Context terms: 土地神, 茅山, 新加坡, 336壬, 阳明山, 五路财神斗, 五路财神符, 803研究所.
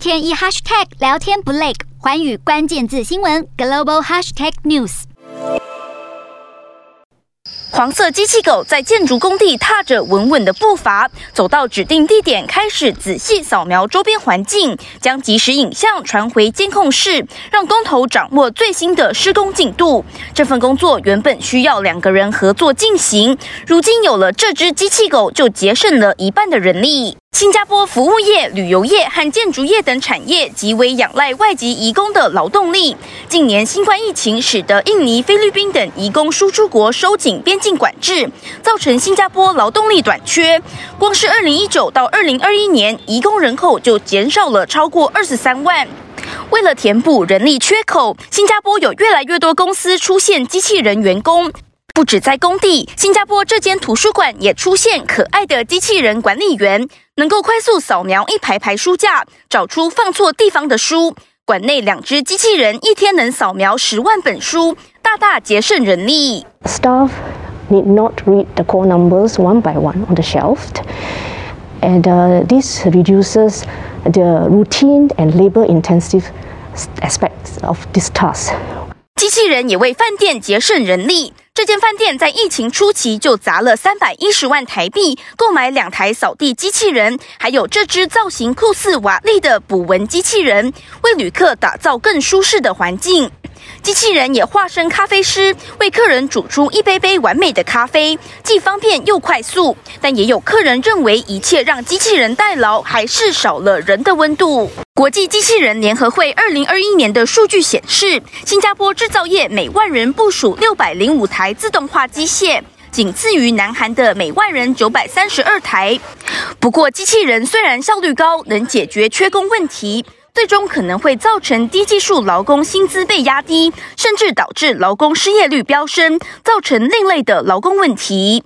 天一 hashtag 聊天不累，寰宇关键字新闻 global hashtag news。黄色机器狗在建筑工地踏着稳稳的步伐，走到指定地点，开始仔细扫描周边环境，将即时影像传回监控室，让工头掌握最新的施工进度。这份工作原本需要2个人合作进行，如今有了这只机器狗，就节省了一半的人力。新加坡服务业、旅游业和建筑业等产业极为仰赖外籍移工的劳动力。近年新冠疫情使得印尼、菲律宾等移工输出国收紧边境管制，造成新加坡劳动力短缺。光是2019到2021年，移工人口就减少了超过23万。为了填补人力缺口，新加坡有越来越多公司出现机器人员工。不止在工地，新加坡这间图书馆也出现可爱的机器人管理员，能够快速扫描一排排书架，找出放错地方的书。馆内2只机器人一天能扫描10万本书，大大节省人力。Staff need not read the call numbers one by one on the shelf, and this reduces the routine and labor-intensive aspects of this task.机器人也为饭店节省人力。这间饭店在疫情初期就砸了310万台币购买2台扫地机器人，还有这只造型酷似瓦力的捕蚊机器人，为旅客打造更舒适的环境。机器人也化身咖啡师，为客人煮出一杯杯完美的咖啡，既方便又快速。但也有客人认为一切让机器人代劳，还是少了人的温度。国际机器人联合会2021年的数据显示，新加坡制造业每万人部署605台自动化机械，仅次于南韩的每万人932台。不过，机器人虽然效率高，能解决缺工问题，最终可能会造成低技术劳工薪资被压低，甚至导致劳工失业率飙升，造成另类的劳工问题。